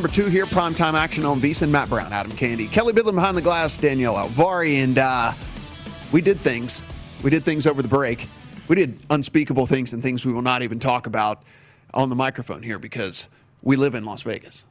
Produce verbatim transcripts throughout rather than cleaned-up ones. Number two here, primetime action on VSiN. Matt Brown, Adam Candy, Kelly Bidlin behind the glass, Danielle Alvari, and uh, we did things. We did things over the break. We did unspeakable things and things we will not even talk about on the microphone here because we live in Las Vegas.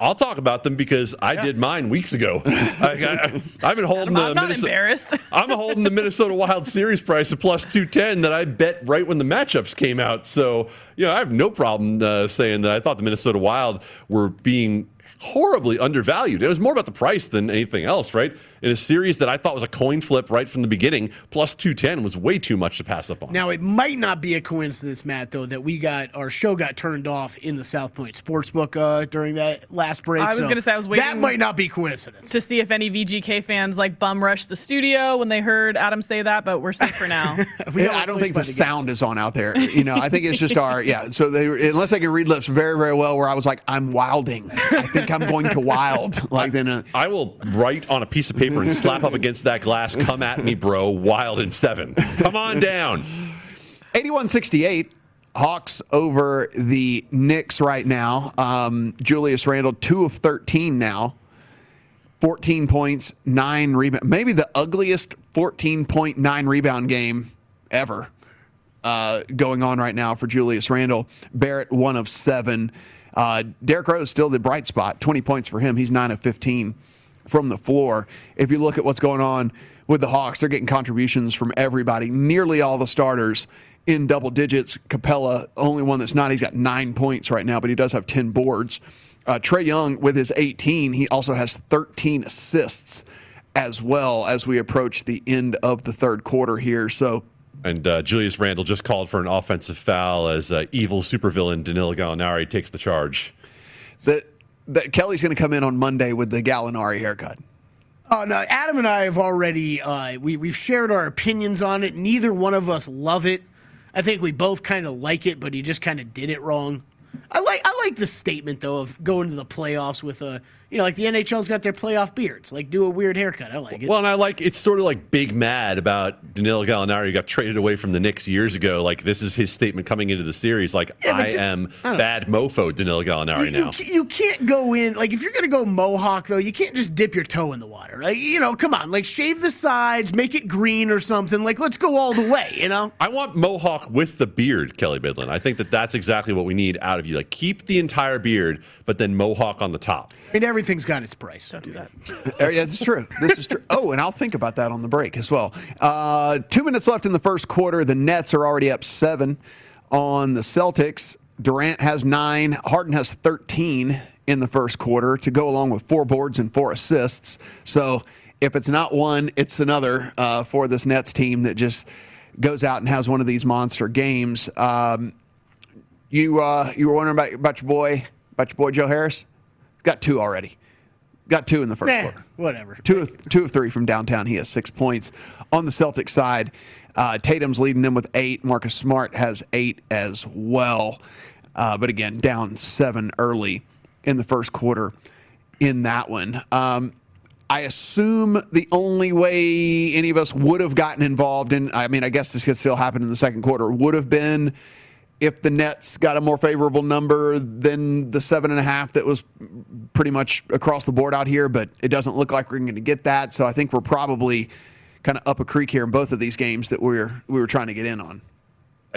I'll talk about them because I yeah. did mine weeks ago. I, I, I've been holding Adam, the I'm Minnesota, not embarrassed. I'm holding the Minnesota Wild series price at plus two ten that I bet right when the matchups came out. So, you know, I have no problem uh, saying that I thought the Minnesota Wild were being horribly undervalued. It was more about the price than anything else, right? In a series that I thought was a coin flip right from the beginning, plus two ten was way too much to pass up on. Now, it might not be a coincidence, Matt, though, that we got our show got turned off in the South Point Sportsbook uh, during that last break. I was so going to say, I was waiting. That might not be coincidence. To see if any V G K fans like bum rushed the studio when they heard Adam say that, but we're safe for now. we I don't think the sound is on out there. You know, I think it's just our, yeah. So they, unless they can read lips very, very well, where I was like, I'm wilding. I think I'm going to wild. Like then a- I will write on a piece of paper and slap up against that glass. Come at me, bro. Wild in seven. Come on down. eighty-one sixty-eight. Hawks over the Knicks right now. Um, Julius Randle, two of thirteen now. fourteen points, nine rebounds. Maybe the ugliest fourteen point nine rebound game ever uh, going on right now for Julius Randle. Barrett, one of seven. Uh, Derrick Rose, still the bright spot. twenty points for him. He's nine of fifteen. From the floor. If you look at what's going on with the Hawks, they're getting contributions from everybody. Nearly all the starters in double digits. Capella, only one that's not. He's got nine points right now, but he does have ten boards. Uh, Trae Young with his eighteen. He also has thirteen assists as well as we approach the end of the third quarter here. So, And uh, Julius Randle just called for an offensive foul as uh, evil supervillain Danilo Gallinari takes the charge. The That Kelly's going to come in on Monday with the Gallinari haircut. Oh no, Adam and I have already uh, we we've shared our opinions on it. Neither one of us love it. I think we both kind of like it, but he just kind of did it wrong. I like I like the statement, though, of going to the playoffs with a, you know, like the N H L's got their playoff beards. Like, do a weird haircut. I like it. Well, and I like, it's sort of like Big Mad about Danilo Gallinari, who got traded away from the Knicks years ago. Like, this is his statement coming into the series. Like, yeah, I d- am I bad mofo Danilo Gallinari you, now. You, you can't go in. Like, if you're going to go mohawk, though, you can't just dip your toe in the water. Like, you know, come on. Like, shave the sides, make it green or something. Like, let's go all the way, you know? I want mohawk with the beard, Kelly Bidlin. I think that that's exactly what we need out of you. Like, keep the entire beard, but then mohawk on the top. I mean, everything's got its price. Don't do that. Yeah, that's true. This is true. Oh, and I'll think about that on the break as well. Uh, two minutes left in the first quarter. The Nets are already up seven on the Celtics. Durant has nine. Harden has thirteen in the first quarter to go along with four boards and four assists. So if it's not one, it's another uh, for this Nets team that just goes out and has one of these monster games. Um, you uh, you were wondering about, about your boy, about your boy Joe Harris. Got two already. Got two in the first nah, quarter. Whatever. Two of, two of three from downtown. He has six points. On the Celtics side, uh, Tatum's leading them with eight. Marcus Smart has eight as well. Uh, but again, down seven early in the first quarter in that one. Um, I assume the only way any of us would have gotten involved in, I mean, I guess this could still happen in the second quarter, would have been if the Nets got a more favorable number than the seven and a half that was pretty much across the board out here, but it doesn't look like we're going to get that. So I think we're probably kind of up a creek here in both of these games that we were, we were trying to get in on.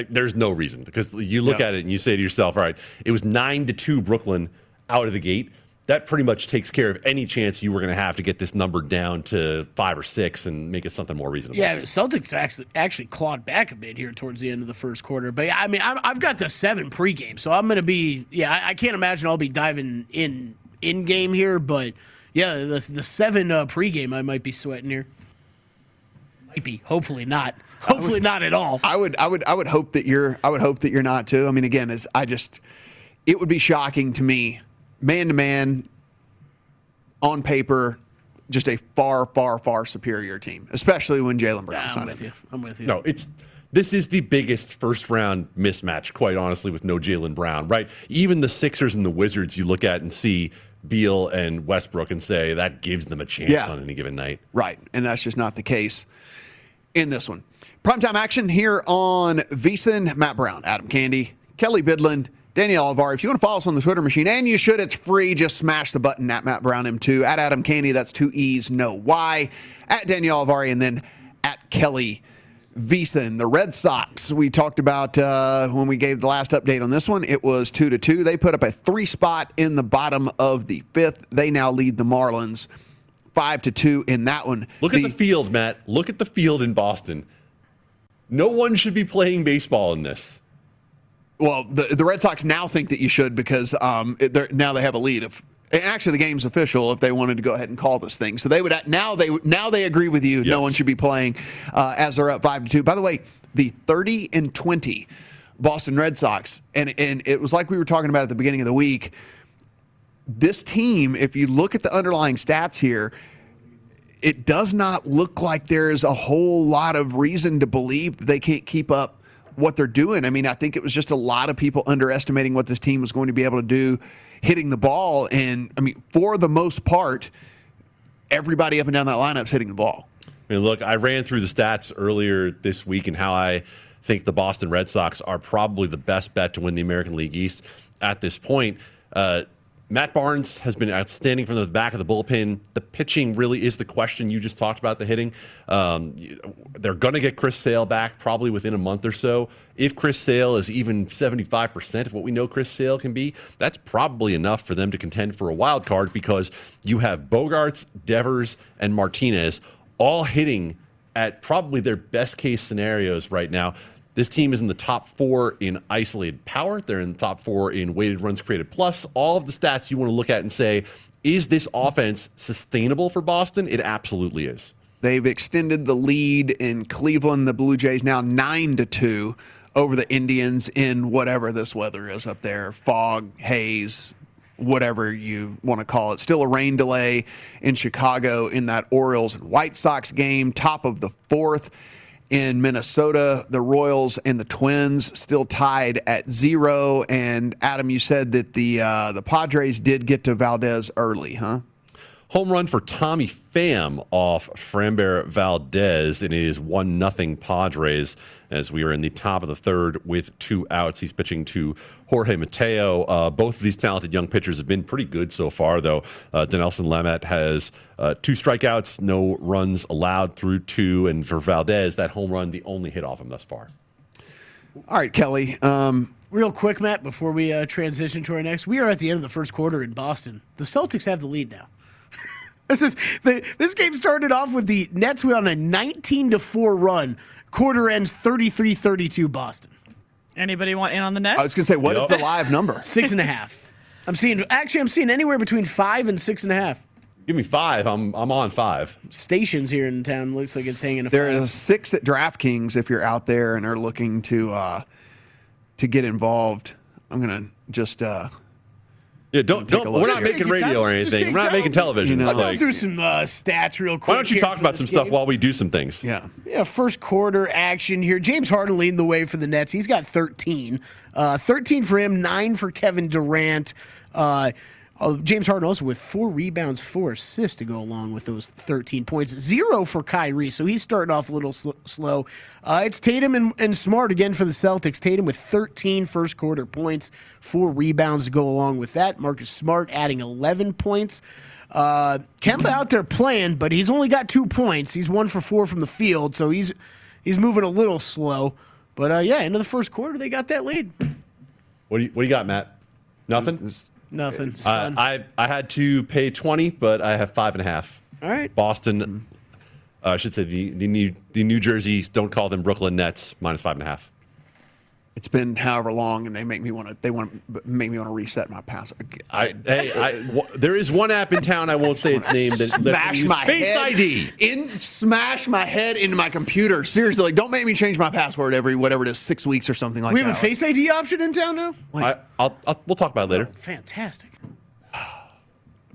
There's no reason, because you look no. at it and you say to yourself, all right, it was nine to two Brooklyn out of the gate. That pretty much takes care of any chance you were going to have to get this number down to five or six and make it something more reasonable. Yeah, Celtics actually actually clawed back a bit here towards the end of the first quarter. But, I mean, I'm, I've got the seven pregame, so I'm going to be – yeah, I, I can't imagine I'll be diving in in-game here. But, yeah, the, the seven uh, pregame I might be sweating here. Might be. Hopefully not. Hopefully would, not at all. I would I would, I would hope that you're – I would hope that you're not, too. I mean, again, as I just – it would be shocking to me. Man-to-man, on paper, just a far, far, far superior team, especially when Jaylen Brown's nah, I'm with in. you. I'm with you. No, it's this is the biggest first-round mismatch, quite honestly, with no Jaylen Brown, right? Even the Sixers and the Wizards you look at and see Beal and Westbrook and say that gives them a chance yeah. on any given night. Right, and that's just not the case in this one. Primetime action here on VSiN. Matt Brown, Adam Candy, Kelly Bidlin, Daniel Olivar. If you want to follow us on the Twitter machine, and you should, it's free. Just smash the button at Matt Brown M two, at Adam Candy, that's two E's, no Y, at Daniel Olivari, and then at Kelly VSiN. The Red Sox, we talked about uh, when we gave the last update on this one. It was two to two. They put up a three spot in the bottom of the fifth. They now lead the Marlins five to two in that one. Look the- at the field, Matt. Look at the field in Boston. No one should be playing baseball in this. Well, the, the Red Sox now think that you should, because um, it, now they have a lead. Of, and actually, the game's official if they wanted to go ahead and call this thing. So they would now they now they agree with you. Yes. No one should be playing uh, as they're up five to two. By the way, the thirty and twenty Boston Red Sox, and and it was like we were talking about at the beginning of the week. This team, if you look at the underlying stats here, it does not look like there's a whole lot of reason to believe they can't keep up what they're doing. I mean, I think it was just a lot of people underestimating what this team was going to be able to do hitting the ball. And, I mean, for the most part, everybody up and down that lineup's hitting the ball. I mean, look, I ran through the stats earlier this week and how I think the Boston Red Sox are probably the best bet to win the American League East at this point. Uh, Matt Barnes has been outstanding from the back of the bullpen. The pitching really is the question you just talked about, the hitting. Um, they're going to get Chris Sale back probably within a month or so. If Chris Sale is even seventy-five percent of what we know Chris Sale can be, that's probably enough for them to contend for a wild card, because you have Bogarts, Devers, and Martinez all hitting at probably their best-case scenarios right now. This team is in the top four in isolated power. They're in the top four in weighted runs created plus. All of the stats you want to look at and say, is this offense sustainable for Boston? It absolutely is. They've extended the lead in Cleveland. The Blue Jays now nine to two over the Indians in whatever this weather is up there, fog, haze, whatever you want to call it. Still a rain delay in Chicago in that Orioles and White Sox game, top of the fourth. in Minnesota, the Royals and the Twins still tied at zero. And Adam, you said that the uh, the Padres did get to Valdez early, huh? Home run for Tommy Pham off Framber Valdez, and it is one nothing Padres as we are in the top of the third with two outs. He's pitching to Jorge Mateo. Uh, both of these talented young pitchers have been pretty good so far, though. Uh, Dinelson Lamet has uh, two strikeouts, no runs allowed through two, and for Valdez, that home run, the only hit off him thus far. All right, Kelly. Um, Real quick, Matt, before we uh, transition to our next, we are at the end of the first quarter in Boston. The Celtics have the lead now. This is the, this game started off with the Nets on a nineteen to four run. Quarter ends thirty-three thirty-two Boston. Anybody want in on the Nets? I was going to say, what yep. is the live number? Six and a half. I'm seeing actually I'm seeing anywhere between five and six and a half. Give me five. I'm I'm on five. Stations here in town looks like it's hanging. A there five. Is six at DraftKings if you're out there and are looking to uh, to get involved. I'm gonna just. Uh, Yeah, don't don't. We're not making radio or anything. We're not making television. I'll go through some uh, stats real quick. Why don't you talk about some stuff while we do some things? Yeah, yeah. First quarter action here. James Harden leading the way for the Nets. He's got thirteen, uh, thirteen for him, nine for Kevin Durant. Uh, uh, James Harden also with four rebounds, four assists to go along with those thirteen points. Zero for Kyrie, so he's starting off a little sl- slow. Uh, it's Tatum and, and Smart again for the Celtics. Tatum with thirteen first quarter points, four rebounds to go along with that. Marcus Smart adding eleven points. Uh, Kemba out there playing, but he's only got two points. He's one for four from the field, so he's he's moving a little slow. But, uh, yeah, end of the first quarter, they got that lead. What do you, what do you got, Matt? Nothing? It's, it's, Nothing. Uh, I I had to pay twenty, but I have five and a half. All right. Boston, mm-hmm. uh, I should say the the New the New Jerseys don't call them Brooklyn Nets minus five and a half. It's been however long, and they make me want to. They want to make me want to reset my password. I, hey, I, w- there is one app in town. I won't say its name. That smash my Face head I D in. Smash my head into my computer. Seriously, like don't make me change my password every whatever it is, six weeks or something like that. We have that. a Face I D option in town now. Like, I, I'll, I'll, we'll talk about it later. Oh, fantastic.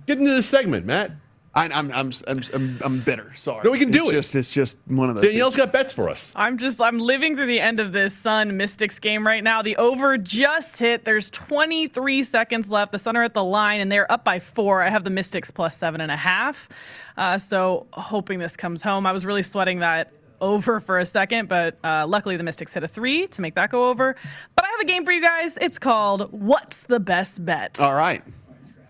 Get into this segment, Matt. I, I'm I'm I'm I'm bitter. Sorry. No, we can do it's it. Just, it's just one of those. Danielle's things. Got bets for us. I'm just I'm living through the end of this Sun Mystics game right now. The over just hit. There's twenty-three seconds left. The Sun are at the line and they're up by four. I have the Mystics plus seven and a half. Uh, so hoping this comes home. I was really sweating that over for a second, but uh, luckily the Mystics hit a three to make that go over. But I have a game for you guys. It's called What's the Best Bet? All right.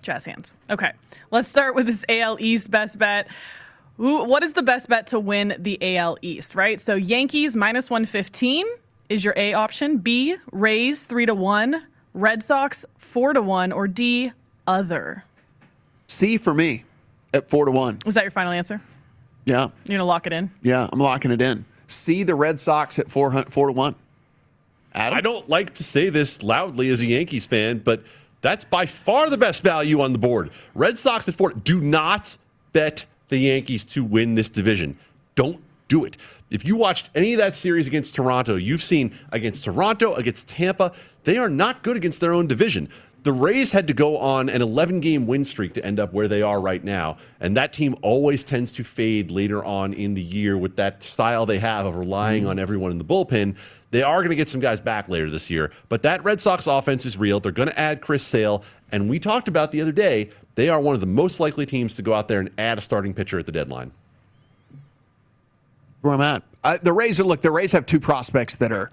Jazz hands. Okay, let's start with this A L East best bet. Ooh, what is the best bet to win the A L East, right? So Yankees minus one fifteen is your A option. B, Rays three to one. Red Sox four to one. Or D, other. C for me at four to one. Is that your final answer? Yeah. You're going to lock it in? Yeah, I'm locking it in. C, the Red Sox at four to one. Adam? I don't like to say this loudly as a Yankees fan, but that's by far the best value on the board. Red Sox at four. Do not bet the Yankees to win this division. Don't do it. If you watched any of that series against Toronto, you've seen against Toronto, against Tampa, they are not good against their own division. The Rays had to go on an eleven-game win streak to end up where they are right now, and that team always tends to fade later on in the year with that style they have of relying on everyone in the bullpen. They are going to get some guys back later this year, but that Red Sox offense is real. They're going to add Chris Sale, and we talked about the other day, they are one of the most likely teams to go out there and add a starting pitcher at the deadline. Where I'm at. Uh, the Rays, look, the Rays have two prospects that are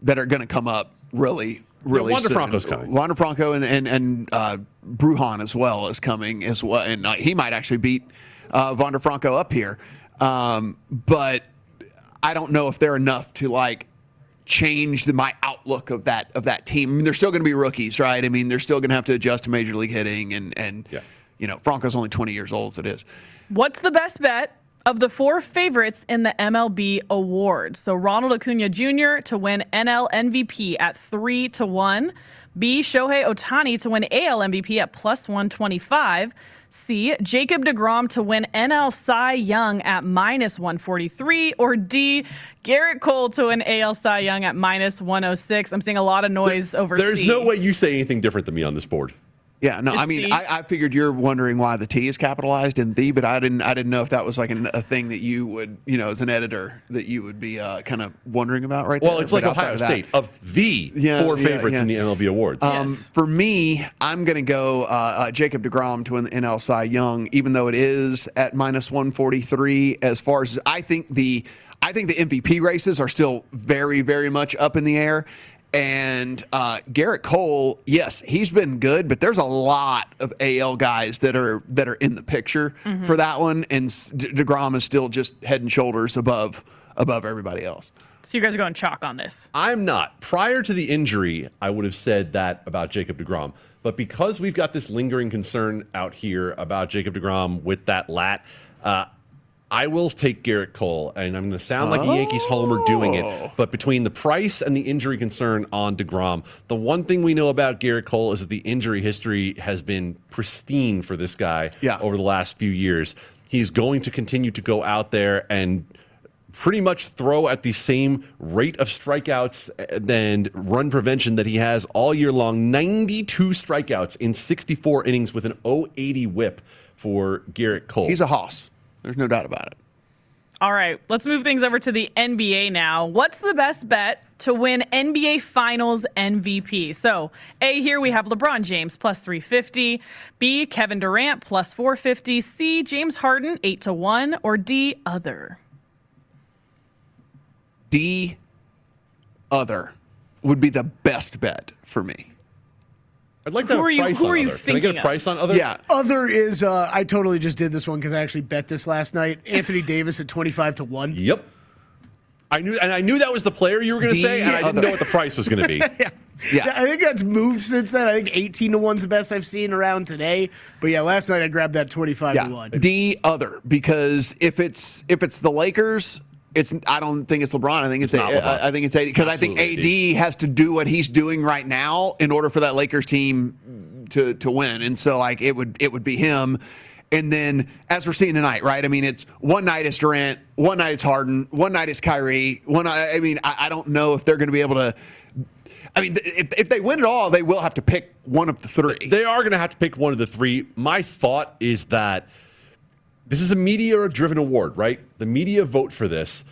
that are going to come up really Really, Wander Franco's coming. Wander Franco and and and uh, Bruhan as well is coming as well, and uh, he might actually beat uh, Wander Franco up here. Um, but I don't know if they're enough to like change the, my outlook of that of that team. I mean, they're still going to be rookies, right? I mean, they're still going to have to adjust to major league hitting, and and yeah. you know, Franco's only twenty years old as it is. What's the best bet of the four favorites in the M L B awards? So Ronald Acuna Junior to win N L M V P at three to one. B, Shohei Ohtani to win A L M V P at plus one twenty-five. C, Jacob deGrom to win N L Cy Young at minus one forty-three. Or D, Garrett Cole to win A L Cy Young at minus one oh six. I'm seeing a lot of noise there, over there's C. There's no way you say anything different than me on this board. Yeah, no, I mean, I, I figured you're wondering why the T is capitalized in the, but I didn't I didn't know if that was like an, a thing that you would, you know, as an editor, that you would be uh, kind of wondering about right well, there. Well, it's but like Ohio of State of the yeah, four yeah, favorites yeah. in the M L B Awards. Um, yes. For me, I'm going to go uh, uh, Jacob deGrom to an N L Cy Young, even though it is at minus one forty-three. As far as I think the I think the M V P races are still very, very much up in the air. And uh, Garrett Cole, yes, he's been good, but there's a lot of A L guys that are that are in the picture mm-hmm. for that one, and DeGrom is still just head and shoulders above above everybody else. So you guys are going chalk on this? I'm not. Prior to the injury, I would have said that about Jacob deGrom, but because we've got this lingering concern out here about Jacob deGrom with that lat, uh, I will take Garrett Cole, and I'm going to sound like oh. a Yankees homer doing it, but between the price and the injury concern on DeGrom, the one thing we know about Garrett Cole is that the injury history has been pristine for this guy yeah. over the last few years. He's going to continue to go out there and pretty much throw at the same rate of strikeouts and run prevention that he has all year long. ninety-two strikeouts in sixty-four innings with an oh eighty whip for Garrett Cole. He's a hoss. There's no doubt about it. All right, let's move things over to the N B A now. What's the best bet to win N B A Finals M V P? So, A, here we have LeBron James, plus three fifty. B, Kevin Durant, plus four fifty. C, James Harden, eight to one. Or D, other? D, other would be the best bet for me. I'd like to have a price on other. Can I get a price on other? Yeah. Other is, uh, I totally just did this one because I actually bet this last night. Anthony Davis at twenty-five to one. Yep. I knew, and I knew that was the player you were going to say, and I didn't know what the price was going to be. yeah. Yeah. I think that's moved since then. I think eighteen to one's the best I've seen around today. But yeah, last night I grabbed that twenty-five to one. D other, because if it's if it's the Lakers, It's. I don't think it's LeBron. I think it's. it's not LeBron. I think it's A D, because I think A D has to do what he's doing right now in order for that Lakers team to to win. And so, like, it would it would be him. And then, as we're seeing tonight, right? I mean, it's one night it's Durant, one night it's Harden, one night it's Kyrie. One. I mean, I, I don't know if they're going to be able to. I mean, if if they win it all, they will have to pick one of the three. They are going to have to pick one of the three. My thought is that. This is a media-driven award, right? The media vote for this.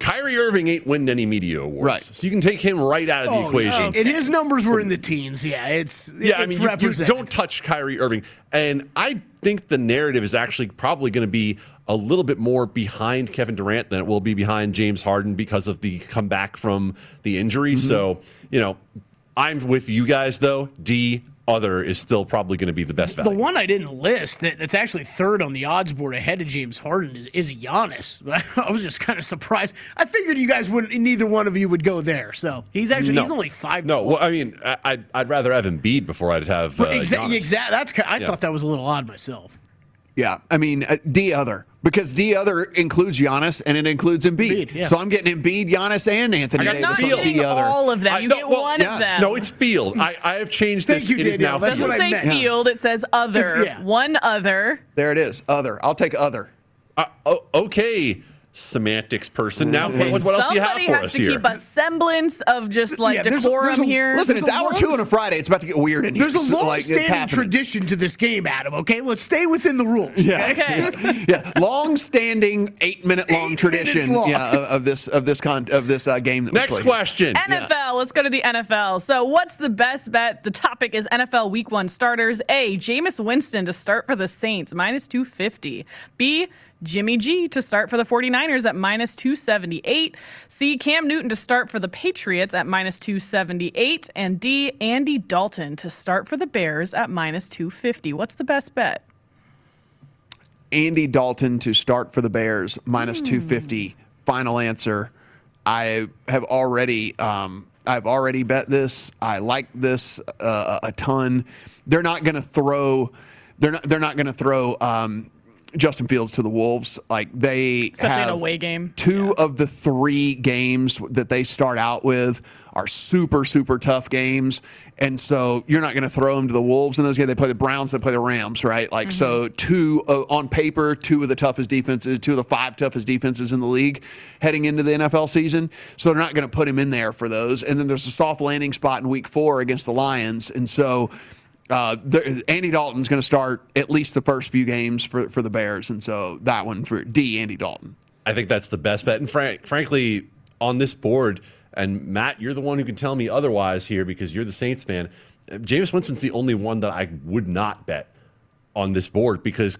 Kyrie Irving ain't winning any media awards, right. So you can take him right out of oh, the equation. Okay. And his numbers were in the teens. Yeah, it's yeah. It's I mean, you, you don't touch Kyrie Irving, and I think the narrative is actually probably going to be a little bit more behind Kevin Durant than it will be behind James Harden because of the comeback from the injury. Mm-hmm. So you know, I'm with you guys though. D. Other is still probably going to be the best value. The one I didn't list that, that's actually third on the odds board ahead of James Harden is, is Giannis. I was just kind of surprised. I figured you guys wouldn't, neither one of you would go there. So he's actually no. he's only five. No, well, I mean, I, I'd I'd rather have Embiid before I'd have uh, exactly. Exa- that's I yeah. thought that was a little odd myself. Yeah, I mean, uh, D other. Because the other includes Giannis and it includes Embiid. Embiid yeah. So I'm getting Embiid, Giannis, and Anthony Davis. Not on the other. All of them. You I, no, get well, one yeah. of them. No, it's Field. I, I have changed Thank this. You, it is now. It doesn't say meant. Field. It says other. Yeah. One other. There it is. Other. I'll take other. Uh, oh, okay. Semantics person. Now, what, what else do you have for us here? Somebody has to keep a semblance of just like yeah, there's decorum a, there's a, here. Listen, it's hour two on a Friday. It's about to get weird in here. There's a long-standing like, tradition to this game, Adam. Okay, let's stay within the rules. Yeah, okay. yeah. yeah. long-standing eight-minute-long eight tradition long. Yeah, of, of this of this con of this uh, game. That Next we play. question. N F L. Yeah. Let's go to the N F L. So, what's the best bet? The topic is N F L Week One starters. A. Jameis Winston to start for the Saints, minus two fifty. B. Jimmy G to start for the 49ers at minus two seventy-eight. C. Cam Newton to start for the Patriots at minus two seventy-eight. And D. Andy Dalton to start for the Bears at minus two fifty. What's the best bet? Andy Dalton to start for the Bears, minus two fifty. Final answer. I have already... Um, I've already bet this. I like this uh, a ton. They're not going to throw... They're not, they're not going to throw... Um, Justin Fields to the Wolves. Like they Especially have an away game. Two yeah. of the three games that they start out with are super, super tough games. And so you're not going to throw them to the Wolves in those games. They play the Browns, they play the Rams, right? Like, mm-hmm. so two uh, on paper, two of the toughest defenses, two of the five toughest defenses in the league heading into the N F L season. So they're not going to put him in there for those. And then there's a soft landing spot in week four against the Lions. And so Uh, the, Andy Dalton's going to start at least the first few games for, for the Bears, and so that one for D, Andy Dalton. I think that's the best bet, and frank, frankly, on this board, and Matt, you're the one who can tell me otherwise here because you're the Saints fan. Jameis Winston's the only one that I would not bet on this board because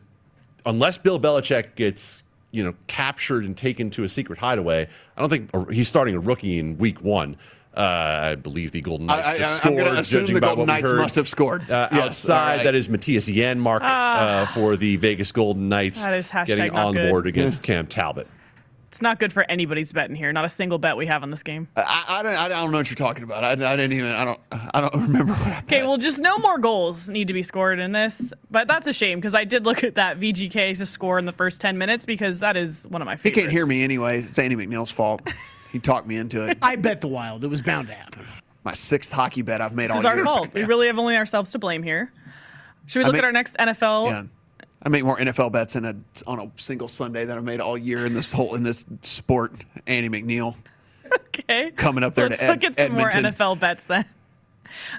unless Bill Belichick gets, you know, captured and taken to a secret hideaway, I don't think he's starting a rookie in week one. Uh, I believe the Golden Knights I, I, just scored. I'm going to assume the Golden Knights heard, must have scored. Uh, yes, outside, right. That is Matthias Janmark uh, uh, for the Vegas Golden Knights getting on good. board against Cam Talbot. It's not good for anybody's betting here. Not a single bet we have on this game. I, I, don't, I don't know what you're talking about. I, I didn't even. I don't. I don't remember what I bet. Okay, well, just no more goals need to be scored in this. But that's a shame because I did look at that V G K to score in the first ten minutes because that is one of my favorites. He can't hear me anyway. It's Andy McNeil's fault. He talked me into it. I bet the Wild. It was bound to happen. My sixth hockey bet I've made all year. This is our fault. We really have only ourselves to blame here. Should we look I mean, at our next N F L? Yeah. I make more N F L bets in a on a single Sunday than I've made all year in this whole in this sport. Andy McNeil. Okay. Coming up there. Let's to Ed, look at some Edmonton. More N F L bets then.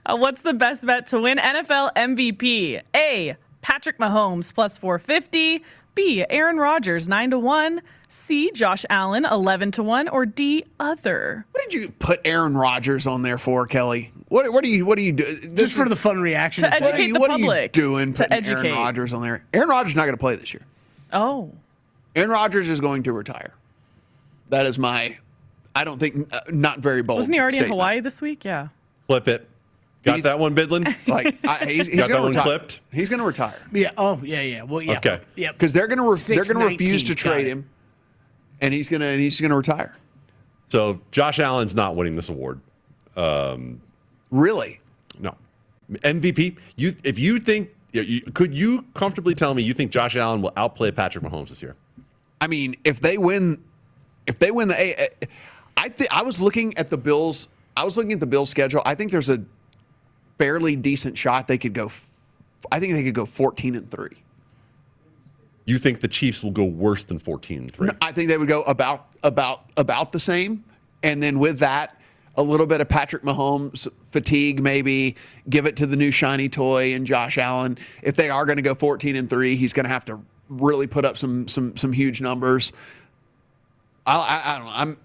Uh, what's the best bet to win N F L M V P? A. Patrick Mahomes plus four fifty. B. Aaron Rodgers nine to one. C. Josh Allen eleven to one. Or D. Other. What did you put Aaron Rodgers on there for, Kelly? What, what do you? What do you do? This Just for the fun reaction. To educate what you, the what public. What are you doing? To putting educate. Aaron Rodgers on there. Aaron Rodgers is not going to play this year. Oh. Aaron Rodgers is going to retire. That is my. I don't think uh, not very bold. Wasn't he already statement. in Hawaii this week? Yeah. Flip it. Got he, that one, Bidlin? Like I, he's, he's got that one retire. clipped. He's going to retire. Yeah. Oh yeah yeah. Well yeah. Okay. Yeah. Because they're going to re- they're going to refuse to trade him, and he's going to and he's going to retire. So Josh Allen's not winning this award. Um. Really? No. M V P? You, if you think, you, could you comfortably tell me you think Josh Allen will outplay Patrick Mahomes this year? I mean, if they win, if they win the, I, I think I was looking at the Bills. I was looking at the Bills' schedule. I think there's a fairly decent shot they could go. I think they could go fourteen and three. You think the Chiefs will go worse than fourteen and three? No, I think they would go about about about the same, and then with that. A little bit of Patrick Mahomes fatigue, maybe give it to the new shiny toy and Josh Allen. If they are going to go fourteen and three, he's going to have to really put up some some some huge numbers. I'll, I I don't know. I'm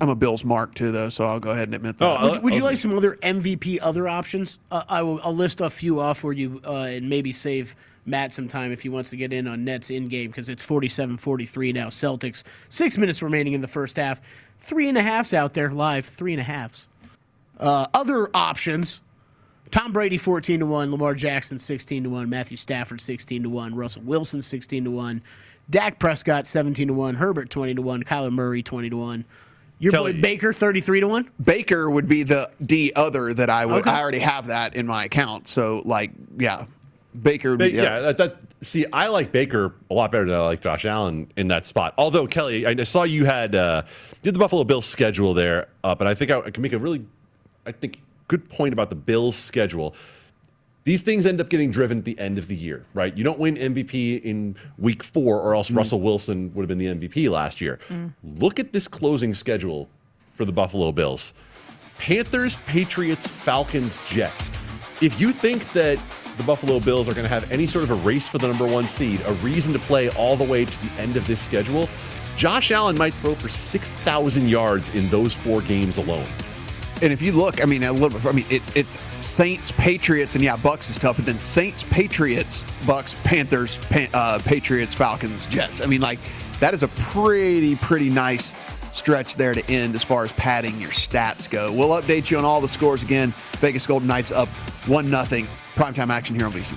I'm a Bills mark too though, so I'll go ahead and admit that. Oh, would, would you like some other M V P other options? Uh, I will I'll list a few off for you uh, and maybe save Matt some time if he wants to get in on Nets in game because it's forty-seven forty-three now. Celtics six minutes remaining in the first half. Three and a halves out there live. Three and a halves. Uh, other options: Tom Brady fourteen to one, Lamar Jackson sixteen to one, Matthew Stafford sixteen to one, Russell Wilson sixteen to one, Dak Prescott seventeen to one, Herbert twenty to one, Kyler Murray twenty to one. Your Kelly, boy Baker thirty-three to one. Baker would be the D other that I would. Okay. I already have that in my account, so like yeah, Baker. Would be, yeah, yeah that, that, see, I like Baker a lot better than I like Josh Allen in that spot. Although, Kelly, I saw you had uh, did the Buffalo Bills schedule there up, and I think I, I can make a really, I think, good point about the Bills schedule. These things end up getting driven at the end of the year, right? You don't win M V P in week four, or else mm. Russell Wilson would have been the M V P last year. Mm. Look at this closing schedule for the Buffalo Bills. Panthers, Patriots, Falcons, Jets. If you think that the Buffalo Bills are going to have any sort of a race for the number one seed, a reason to play all the way to the end of this schedule, Josh Allen might throw for six thousand yards in those four games alone. And if you look, I mean, a little bit, I mean, it, it's Saints, Patriots, and yeah, Bucks is tough, but then Saints, Patriots, Bucks, Panthers, Pan, uh, Patriots, Falcons, Jets. I mean, like, that is a pretty, pretty nice stretch there to end as far as padding your stats go. We'll update you on all the scores again. Vegas Golden Knights up one nothing. Primetime action here on V C.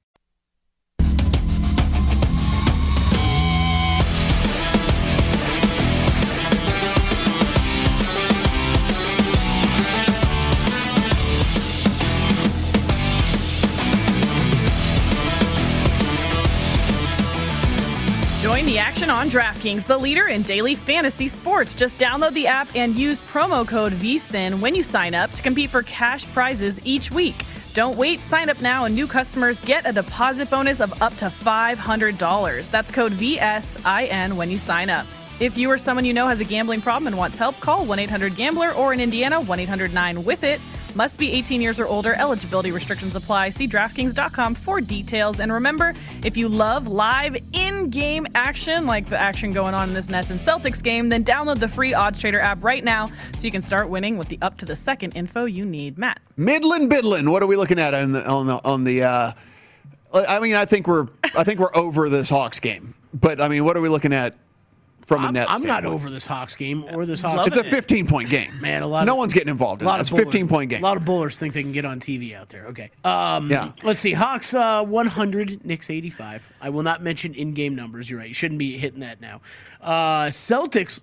Join the action on DraftKings, the leader in daily fantasy sports. Just download the app and use promo code V S I N when you sign up to compete for cash prizes each week. Don't wait. Sign up now and new customers get a deposit bonus of up to five hundred dollars. That's code V S I N when you sign up. If you or someone you know has a gambling problem and wants help, call one eight hundred gambler or in Indiana, one eight hundred nine with it. Must be eighteen years or older. Eligibility restrictions apply. See DraftKings dot com for details. And remember, if you love live in-game action, like the action going on in this Nets and Celtics game, then download the free Odds Trader app right now so you can start winning with the up-to-the-second info you need. Matt. Midland, Bidland. What are we looking at on the on the on the? Uh, I mean, I think we're I think we're over this Hawks game. But I mean, what are we looking at? From I'm, I'm not over this Hawks game or this Hawks. It's a fifteen-point game. Man, a lot. No of, one's getting involved in that. It's a fifteen-point game. A lot of bowlers think they can get on T V out there. Okay. Um, yeah. Let's see. Hawks uh, one hundred, Knicks eighty-five. I will not mention in-game numbers. You're right. You shouldn't be hitting that now. Uh, Celtics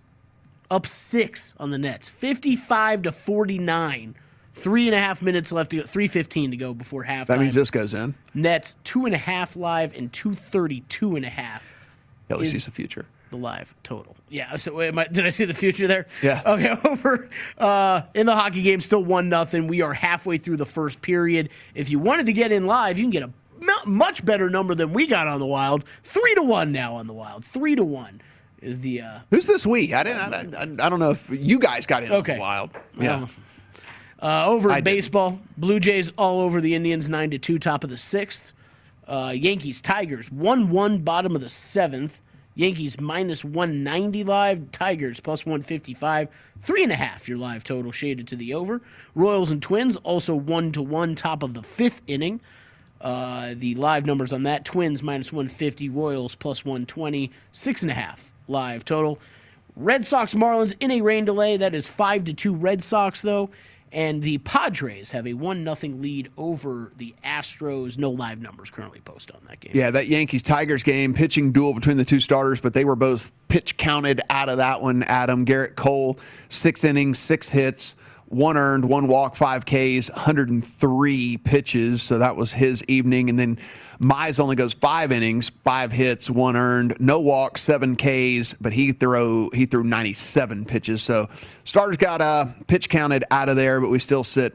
up six on the Nets, fifty-five to forty-nine. Three and a half minutes left to go. three fifteen to go before halftime. That means this goes in. Nets two and a half live and two thirty-two and a half. At least he's the future. The live total. Yeah. So wait, am I, did I see the future there? Yeah. Okay. Over uh, in the hockey game, still one nothing. We are halfway through the first period. If you wanted to get in live, you can get a much better number than we got on the Wild. Three to one now on the Wild. Three to one is the. Uh, Who's this we? I didn't. I, I, I don't know if you guys got in okay. on the Wild. Yeah. Um, uh, over in baseball, didn't. Blue Jays all over the Indians, nine to two, top of the sixth. Uh, Yankees, Tigers, one one, bottom of the seventh. Yankees minus one ninety live. Tigers plus one fifty-five. Three and a half, your live total shaded to the over. Royals and Twins also one to one, top of the fifth inning. Uh, the live numbers on that, Twins minus one fifty, Royals plus one twenty. Six and a half live total. Red Sox Marlins in a rain delay. That is five to two Red Sox, though. And the Padres have a one nothing lead over the Astros. No live numbers currently posted on that game. Yeah, that Yankees-Tigers game, pitching duel between the two starters, but they were both pitch counted out of that one, Adam. Garrett Cole, six innings, six hits, one earned, one walk, five Ks, one hundred three pitches. So that was his evening. And then Mize only goes five innings, five hits, one earned, no walks, seven Ks, but he threw, he threw ninety-seven pitches. So starters got uh, pitch counted out of there, but we still sit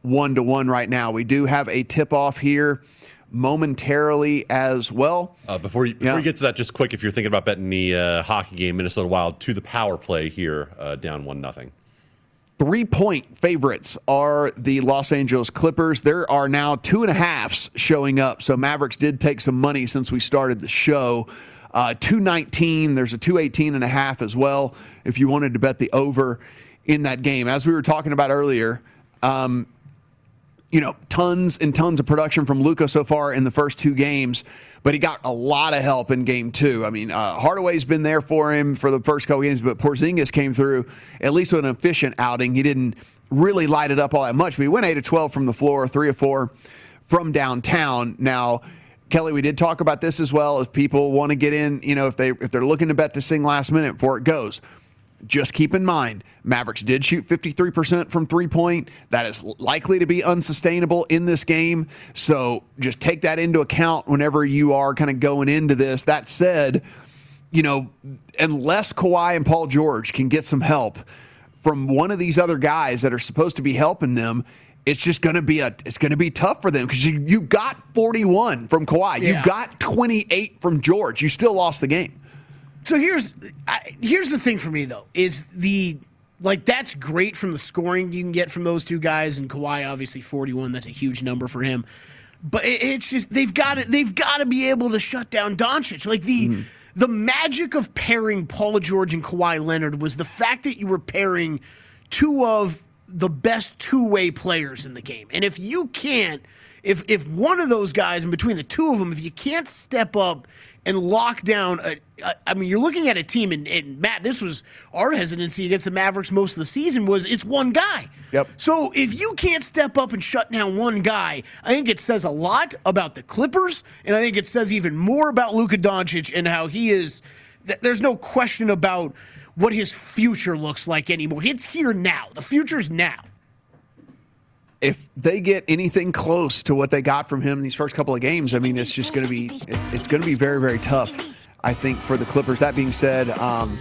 one to one right now. We do have a tip-off here momentarily as well. Uh, before you, before yeah. you get to that, just quick, if you're thinking about betting the uh, hockey game, Minnesota Wild to the power play here, uh, down one nothing. Three-point favorites are the Los Angeles Clippers. There are now two-and-a-halves showing up, so Mavericks did take some money since we started the show. Uh, two nineteen, there's a two eighteen and a half as well if you wanted to bet the over in that game. As we were talking about earlier, um, you know, tons and tons of production from Luka so far in the first two games, but he got a lot of help in game two. I mean, uh, Hardaway's been there for him for the first couple games, but Porzingis came through at least with an efficient outing. He didn't really light it up all that much, but he went eight of twelve from the floor, three of four from downtown. Now, Kelly, we did talk about this as well. If people want to get in, you know, if, they, if they're looking to bet this thing last minute before it goes, just keep in mind, Mavericks did shoot fifty-three percent from three-point. That is likely to be unsustainable in this game. So just take that into account whenever you are kind of going into this. That said, you know, unless Kawhi and Paul George can get some help from one of these other guys that are supposed to be helping them, it's just going to be a it's going to be tough for them, because you, you got forty-one from Kawhi. Yeah. You got twenty-eight from George. You still lost the game. So here's I, here's the thing for me, though, is the, like, that's great from the scoring you can get from those two guys, and Kawhi, obviously, forty-one, that's a huge number for him. But it, it's just, they've got to, they've got to be able to shut down Doncic. Like, the, mm. the magic of pairing Paul George and Kawhi Leonard was the fact that you were pairing two of the best two-way players in the game. And if you can't, if if one of those guys, and between the two of them, if you can't step up and lock down, a, a, I mean, you're looking at a team, and, and Matt, this was our hesitancy against the Mavericks most of the season, was it's one guy. Yep. So if you can't step up and shut down one guy, I think it says a lot about the Clippers, and I think it says even more about Luka Doncic and how he is th- – there's no question about what his future looks like anymore. It's here now. The future's now. If they get anything close to what they got from him in these first couple of games, I mean, it's just going to be it's, it's going to be very, very tough, I think, for the Clippers. That being said, um,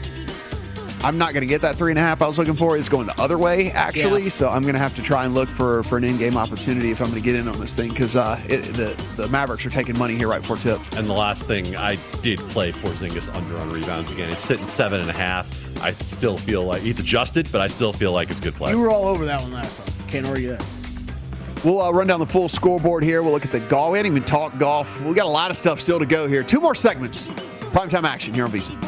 I'm not going to get that three and a half I was looking for. It's going the other way, actually. Yeah. So I'm going to have to try and look for, for an in-game opportunity if I'm going to get in on this thing, because uh, the, the Mavericks are taking money here right before tip. And the last thing, I did play Porzingis under on rebounds again. It's sitting seven and a half. I still feel like it's adjusted, but I still feel like it's good play. You were all over that one last time. Can't argue that. We'll uh, run down the full scoreboard here. We'll look at the golf. We hadn't even talked golf. We got a lot of stuff still to go here. Two more segments. Primetime action here on VSiN.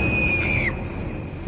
screamed.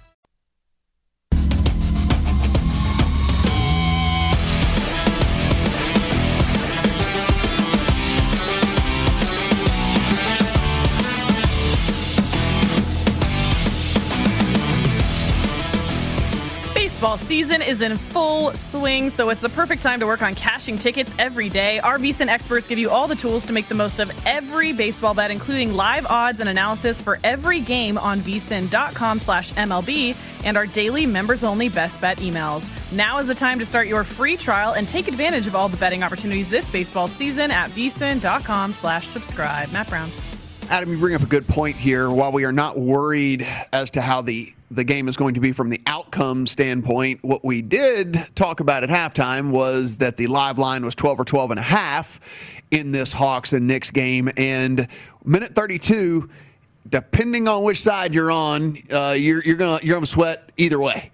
Baseball season is in full swing, so it's the perfect time to work on cashing tickets every day. Our VSiN experts give you all the tools to make the most of every baseball bet, including live odds and analysis for every game on V S I N dot com slash M L B and our daily members-only best bet emails. Now is the time to start your free trial and take advantage of all the betting opportunities this baseball season at V S I N dot com slash subscribe. Matt Brown. Adam, you bring up a good point here. While we are not worried as to how the The game is going to be from the outcome standpoint. What we did talk about at halftime was that the live line was twelve or twelve and a half in this Hawks and Knicks game. And minute thirty-two, depending on which side you're on, uh, you're, you're gonna you're gonna sweat either way.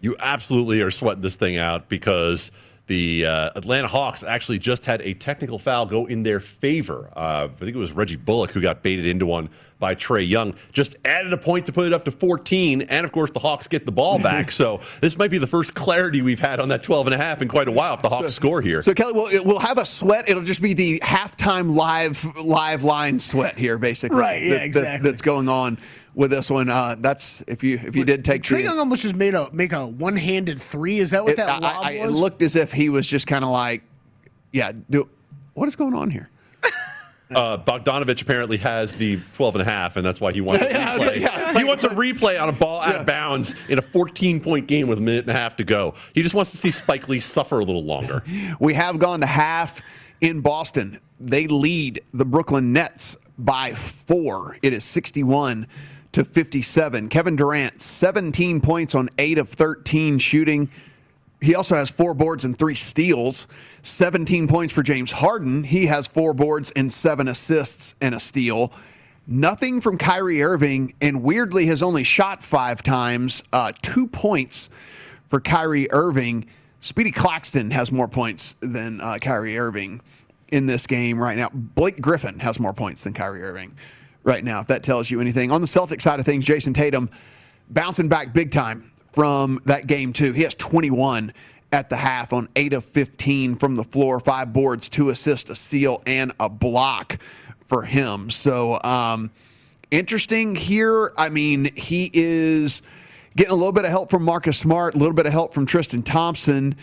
You absolutely are sweating this thing out because the uh, Atlanta Hawks actually just had a technical foul go in their favor. Uh, I think it was Reggie Bullock who got baited into one by Trae Young. Just added a point to put it up to fourteen, and, of course, the Hawks get the ball back. So this might be the first clarity we've had on that twelve and a half in quite a while if the Hawks so, score here. So, Kelly, we'll, we'll have a sweat. It'll just be the halftime live live line sweat here, basically. Right, yeah, that, exactly. That, that's going on with this one. Uh, that's if you if you did take Trae Young almost just made a make a one handed three. Is that what it, that I, lob I, was? It looked as if he was just kind of like, yeah, do what is going on here? Uh, Bogdanovich apparently has the twelve and a half, and that's why he wants a replay. yeah. He wants a replay on a ball out yeah. of bounds in a fourteen point game with a minute and a half to go. He just wants to see Spike Lee suffer a little longer. We have gone to half in Boston. They lead the Brooklyn Nets by four. It is sixty-one to fifty-seven. Kevin Durant, seventeen points on eight of thirteen shooting. He also has four boards and three steals. seventeen points for James Harden. He has four boards and seven assists and a steal. Nothing from Kyrie Irving, and weirdly has only shot five times. Uh, two points for Kyrie Irving. Speedy Claxton has more points than uh, Kyrie Irving in this game right now. Blake Griffin has more points than Kyrie Irving right now, if that tells you anything. On the Celtics side of things, Jason Tatum bouncing back big time from that game, too. He has twenty-one at the half on eight of fifteen from the floor, five boards, two assists, a steal, and a block for him. So, um, interesting here. I mean, he is getting a little bit of help from Marcus Smart, a little bit of help from Tristan Thompson.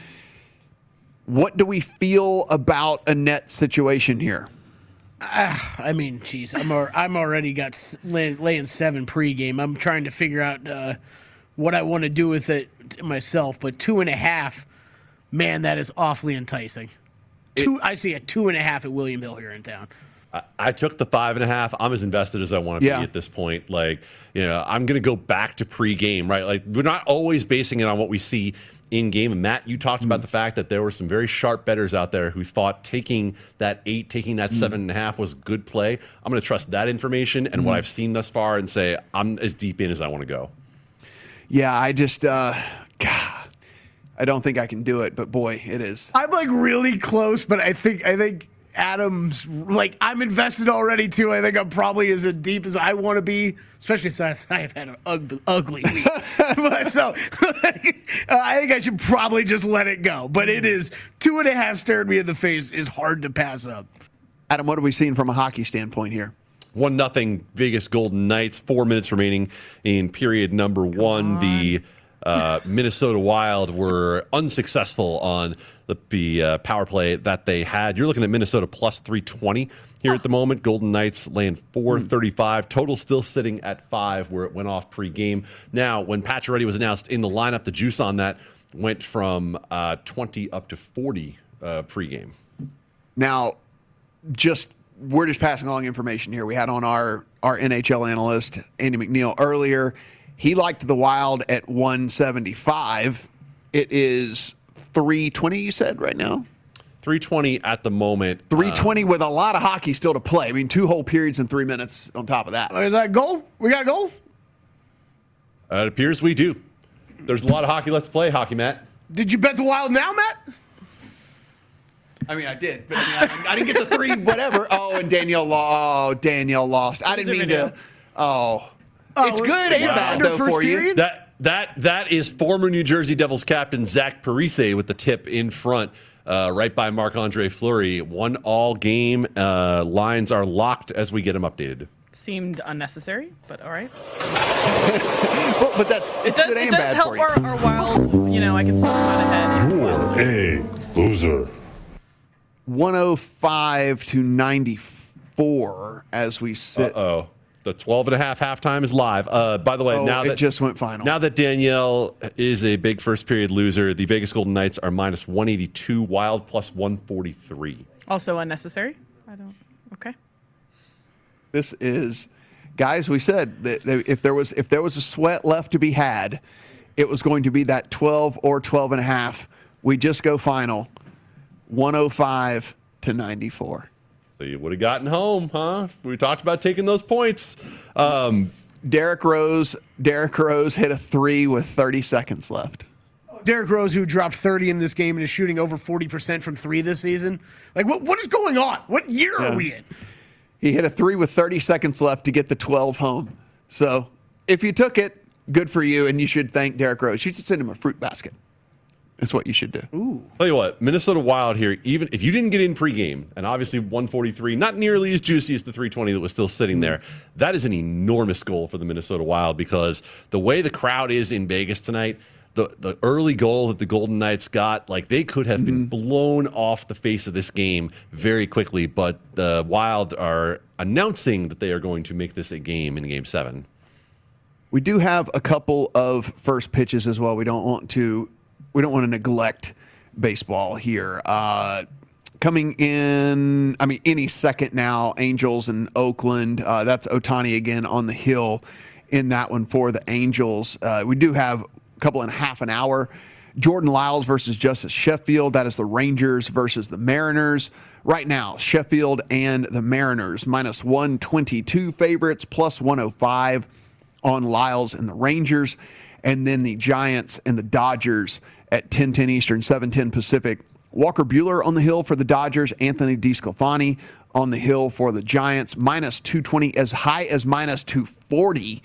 What do we feel about a net situation here? Uh, I mean, geez, I'm al- I'm already got lay- laying seven pregame. I'm trying to figure out uh, what I want to do with it myself. But two and a half, man, that is awfully enticing. It, two, I see a two and a half at William Hill here in town. I, I took the five and a half. I'm as invested as I want to yeah. be at this point. Like, you know, I'm going to go back to pregame, right? Like, we're not always basing it on what we see in-game. And Matt, you talked about the fact that there were some very sharp bettors out there who thought taking that eight, taking that seven and a half was good play. I'm going to trust that information and mm-hmm. what I've seen thus far and say I'm as deep in as I want to go. Yeah, I just, uh, God, I don't think I can do it, but boy, it is. I'm like really close, but I think, I think Adam's like, I'm invested already too. I think I'm probably as deep as I want to be, especially since I've had an ugly, ugly week. so I think I should probably just let it go. But it is two and a half stared me in the face is hard to pass up. Adam, what are we seeing from a hockey standpoint here? One nothing Vegas Golden Knights, four minutes remaining in period number Come one. On. The uh, Minnesota Wild were unsuccessful on the, the uh, power play that they had. You're looking at Minnesota plus three twenty here at the moment. Golden Knights laying four thirty-five. Total still sitting at five where it went off pregame. Now, when Pacioretty was announced in the lineup, the juice on that went from uh, twenty up to forty uh, pregame. Now, just we're just passing along information here. We had on our, our N H L analyst, Andy McNeil, earlier. He liked the Wild at one seventy-five. It is three twenty, you said, right now? three twenty at the moment. three twenty um, with a lot of hockey still to play. I mean, two whole periods and three minutes on top of that. Is that a goal? We got a goal? Uh, it appears we do. There's a lot of hockey. Let's play hockey, Matt. Did you bet the Wild now, Matt? I mean, I did, but I, mean, I, I didn't get the three, whatever. Oh, and Danielle lost. Oh, Danielle lost. I didn't mean to. Oh, oh it's good and bad though for you. That that that is former New Jersey Devils captain Zach Parise with the tip in front, uh, right by Marc-Andre Fleury. One all game. Uh, lines are locked as we get them updated. Seemed unnecessary, but all right. well, but that's it's it does, good it and does bad help for our, our Wild. You know, I can still come out ahead. You're a loser. one oh five to ninety-four as we sit. Uh-oh. The twelve and a half halftime is live. Uh, by the way, oh, now it that just went final. Now that Danielle is a big first period loser, the Vegas Golden Knights are minus one eighty-two, Wild plus one forty-three. Also unnecessary. I don't. Okay. This is, guys. We said that if there was if there was a sweat left to be had, it was going to be that twelve or twelve and a half. We just go final. one oh five to ninety-four. So you would have gotten home, huh? We talked about taking those points. Um, Derrick Rose, Derrick Rose hit a three with thirty seconds left. Derrick Rose, who dropped thirty in this game and is shooting over forty percent from three this season. Like, what? What is going on? What year yeah. are we in? He hit a three with thirty seconds left to get the twelve home. So if you took it, good for you, and you should thank Derrick Rose. You should send him a fruit basket. That's what you should do. Ooh. Tell you what, Minnesota Wild here, even if you didn't get in pregame, and obviously one forty-three, not nearly as juicy as the three twenty that was still sitting there, that is an enormous goal for the Minnesota Wild because the way the crowd is in Vegas tonight, the, the early goal that the Golden Knights got, like they could have mm-hmm. been blown off the face of this game very quickly, but the Wild are announcing that they are going to make this a game in Game seven. We do have a couple of first pitches as well. We don't want to... We don't want to neglect baseball here. Uh, coming in, I mean, any second now, Angels and Oakland. Uh, that's Ohtani again on the hill in that one for the Angels. Uh, we do have a couple in half an hour. Jordan Lyles versus Justice Sheffield. That is the Rangers versus the Mariners. Right now, Sheffield and the Mariners, minus one twenty-two favorites, plus one oh five on Lyles and the Rangers. And then the Giants and the Dodgers at ten ten Eastern, seven ten Pacific. Walker Buehler on the hill for the Dodgers. Anthony DeSclafani on the hill for the Giants. Minus two twenty, as high as minus two forty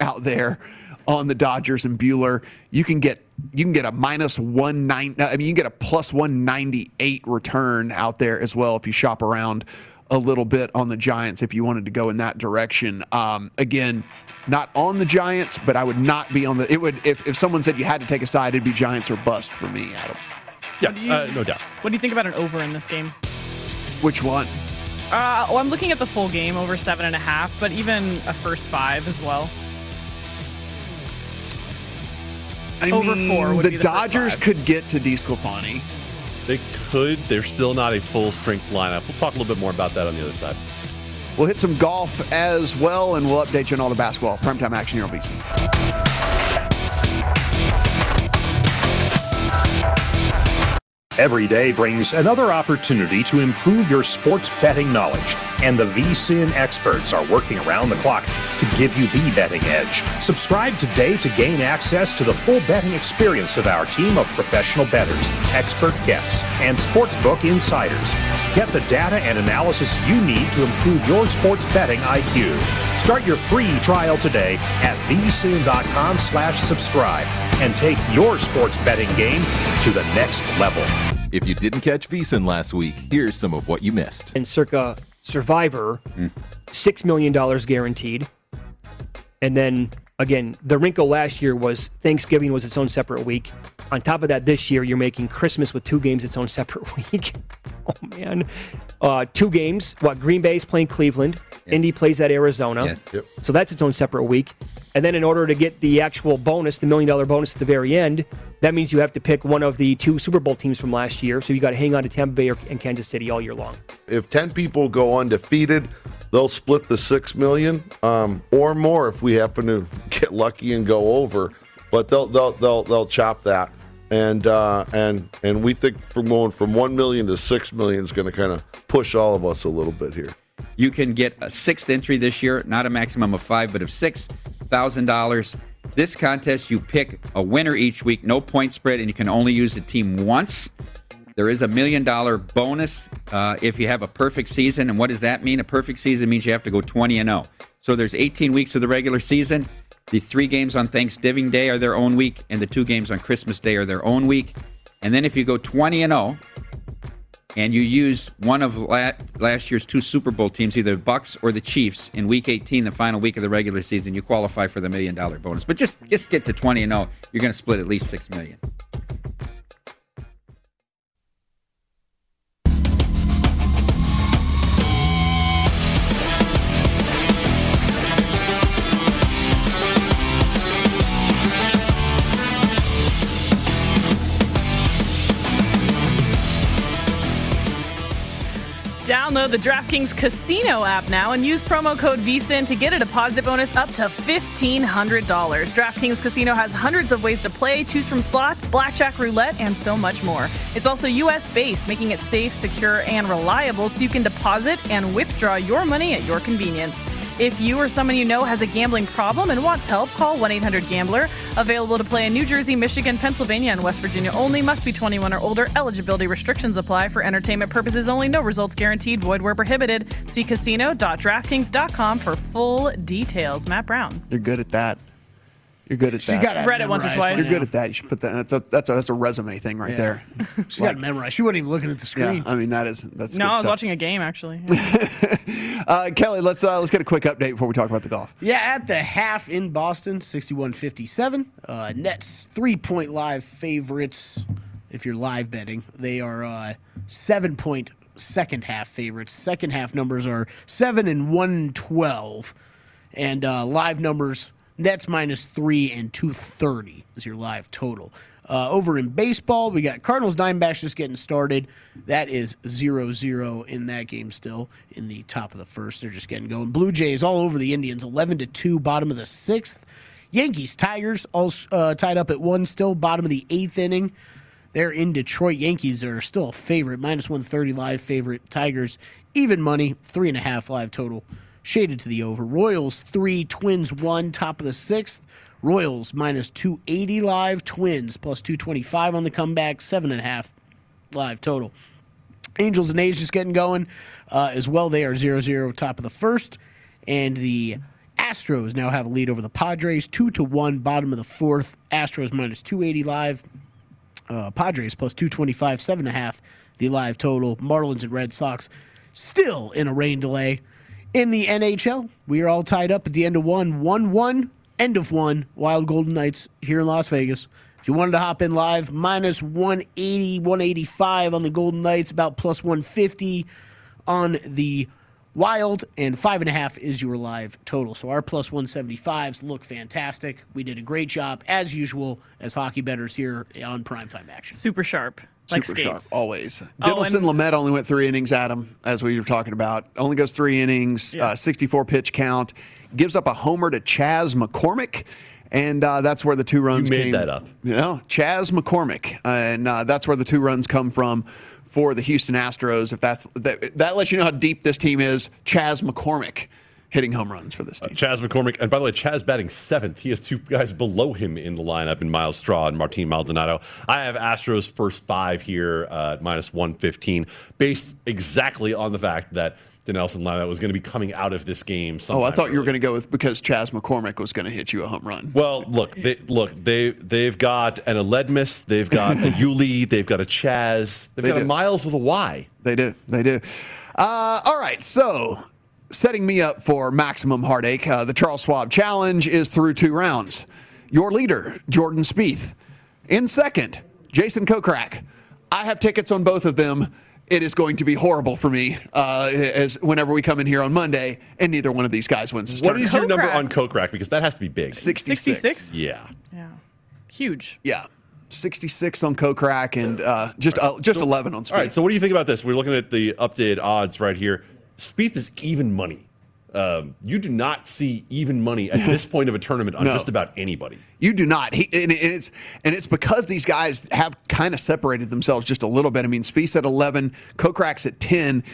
out there on the Dodgers and Buehler. You can get you can get a minus one ninety. I mean, you can get a plus one ninety-eight return out there as well if you shop around a little bit on the Giants if you wanted to go in that direction. Um, again. Not on the Giants, but I would not be on the. It would if, if someone said you had to take a side, it'd be Giants or bust for me, Adam. Yeah, you, uh, no doubt. What do you think about an over in this game? Which one? Uh, well, I'm looking at the full game over seven and a half, but even a first five as well. I over mean, four. Would the, be the Dodgers first five. Could get to DeSclafani. They could. They're still not a full strength lineup. We'll talk a little bit more about that on the other side. We'll hit some golf as well, and we'll update you on all the basketball. Primetime action here on V S I N. Every day brings another opportunity to improve your sports betting knowledge, and the V S I N experts are working around the clock to give you the betting edge. Subscribe today to gain access to the full betting experience of our team of professional bettors, expert guests, and sportsbook insiders. Get the data and analysis you need to improve your sports betting I Q. Start your free trial today at vsin.com slash subscribe and take your sports betting game to the next level. If you didn't catch VSiN last week, here's some of what you missed. And Circa Survivor, mm. six million dollars guaranteed. And then Again, the wrinkle last year was Thanksgiving was its own separate week. On top of that, this year, you're making Christmas with two games its own separate week. Oh, man. Uh, two games. What? Green Bay's playing Cleveland. Yes. Indy plays at Arizona. Yes. Yep. So that's its own separate week. And then in order to get the actual bonus, the million-dollar bonus at the very end, that means you have to pick one of the two Super Bowl teams from last year. So you got to hang on to Tampa Bay and Kansas City all year long. If ten people go undefeated, they'll split the six million dollars um, or more if we happen to get lucky and go over. But they'll they'll they'll they'll chop that, and uh, and and we think from going from one million to six million is going to kind of push all of us a little bit here. You can get a sixth entry this year, not a maximum of five, but of six thousand dollars. This contest, you pick a winner each week, no point spread, and you can only use the team once. There is a million dollar bonus uh, if you have a perfect season, and what does that mean? A perfect season means you have to go twenty and zero. So there's eighteen weeks of the regular season. The three games on Thanksgiving Day are their own week, and the two games on Christmas Day are their own week. And then if you go twenty and oh, and you use one of last year's two Super Bowl teams, either the Bucks or the Chiefs, in Week eighteen, the final week of the regular season, you qualify for the million-dollar bonus. But just, just get to twenty and oh, you're going to split at least six million dollars. Download the DraftKings Casino app now and use promo code V S I N to get a deposit bonus up to fifteen hundred dollars. DraftKings Casino has hundreds of ways to play. Choose from slots, blackjack, roulette, and so much more. It's also U S-based, making it safe, secure, and reliable so you can deposit and withdraw your money at your convenience. If you or someone you know has a gambling problem and wants help, call one eight hundred gambler. Available to play in New Jersey, Michigan, Pennsylvania, and West Virginia only. Must be twenty-one or older. Eligibility restrictions apply. For entertainment purposes only. No results guaranteed. Void where prohibited. See casino dot draftkings dot com for full details. Matt Brown. You're good at that. You're good at she that. She got read it once or twice. You're good at that. You should put that. That's a that's a, that's a resume thing right yeah. there. She like, got memorized. She wasn't even looking at the screen. Yeah, I mean that is that's. No, good I was stuff. watching a game actually. Yeah. uh, Kelly, let's uh, let's get a quick update before we talk about the golf. Yeah, at the half in Boston, sixty-one fifty-seven. Uh, Nets three point live favorites. If you're live betting, they are uh, seven point second half favorites. Second half numbers are seven and one twelve, and uh, live numbers. Nets minus three and two thirty is your live total. Uh, over in baseball, we got Cardinals Dime Bash just getting started. That is zero zero in that game still in the top of the first. They're just getting going. Blue Jays all over the Indians, eleven to two, bottom of the sixth. Yankees, Tigers, all uh, tied up at one still, bottom of the eighth inning. They're in Detroit. Yankees are still a favorite, minus one thirty live favorite. Tigers, even money, three and a half live total. Shaded to the over. Royals three, Twins one, top of the sixth. Royals minus two eighty live. Twins plus two twenty-five on the comeback. Seven and a half live total. Angels and A's just getting going uh, as well. They are zero zero top of the first. And the Astros now have a lead over the Padres. Two to one, bottom of the fourth. Astros minus two eighty live. Uh, Padres plus two twenty-five, seven and a half the live total. Marlins and Red Sox still in a rain delay. In the N H L, we are all tied up at the end of one. one one, end of one, Wild Golden Knights here in Las Vegas. If you wanted to hop in live, minus one eighty, one eighty-five on the Golden Knights, about plus one fifty on the Wild, and five and a half is your live total. So our plus one seventy-fives look fantastic. We did a great job, as usual, as hockey bettors here on Primetime Action. Super sharp. Like Super skates. Sharp, always. Dennison oh, Lamet only went three innings at him, as we were talking about. Only goes three innings, yeah. uh, sixty-four pitch count. Gives up a homer to Chaz McCormick, and uh, that's where the two runs came. You made came, that up. You know, Chaz McCormick, uh, and uh, that's where the two runs come from for the Houston Astros. If that's that, that lets you know how deep this team is. Chaz McCormick hitting home runs for this team. Uh, Chaz McCormick, and by the way, Chaz batting seventh. He has two guys below him in the lineup in Miles Straw and Martin Maldonado. I have Astros first five here uh, at minus one fifteen, based exactly on the fact that Denelson Lamet was going to be coming out of this game. Oh, I thought early. You were going to go with because Chaz McCormick was going to hit you a home run. Well, look, they, look, they they've got an Aledmus, they've got a Yuli, they've got a Chaz, they've they got do. a Miles with a Y. They do, they do. Uh, all right, so. setting me up for maximum heartache. Uh, the Charles Schwab Challenge is through two rounds. Your leader, Jordan Spieth. In second, Jason Kokrak. I have tickets on both of them. It is going to be horrible for me uh, as whenever we come in here on Monday, and neither one of these guys wins this tournament. What is your number on Kokrak? Because that has to be big. sixty-six. sixty-six? Yeah. Yeah. Huge. Yeah. sixty-six on Kokrak and uh, just uh, just so, eleven on Spieth. All right, so what do you think about this? We're looking at the updated odds right here. Spieth is even money. Um, you do not see even money at this point of a tournament on no. just about anybody. You do not. He, and, it's, and it's because these guys have kind of separated themselves just a little bit. I mean, Spieth's at eleven, Kokrak's at ten.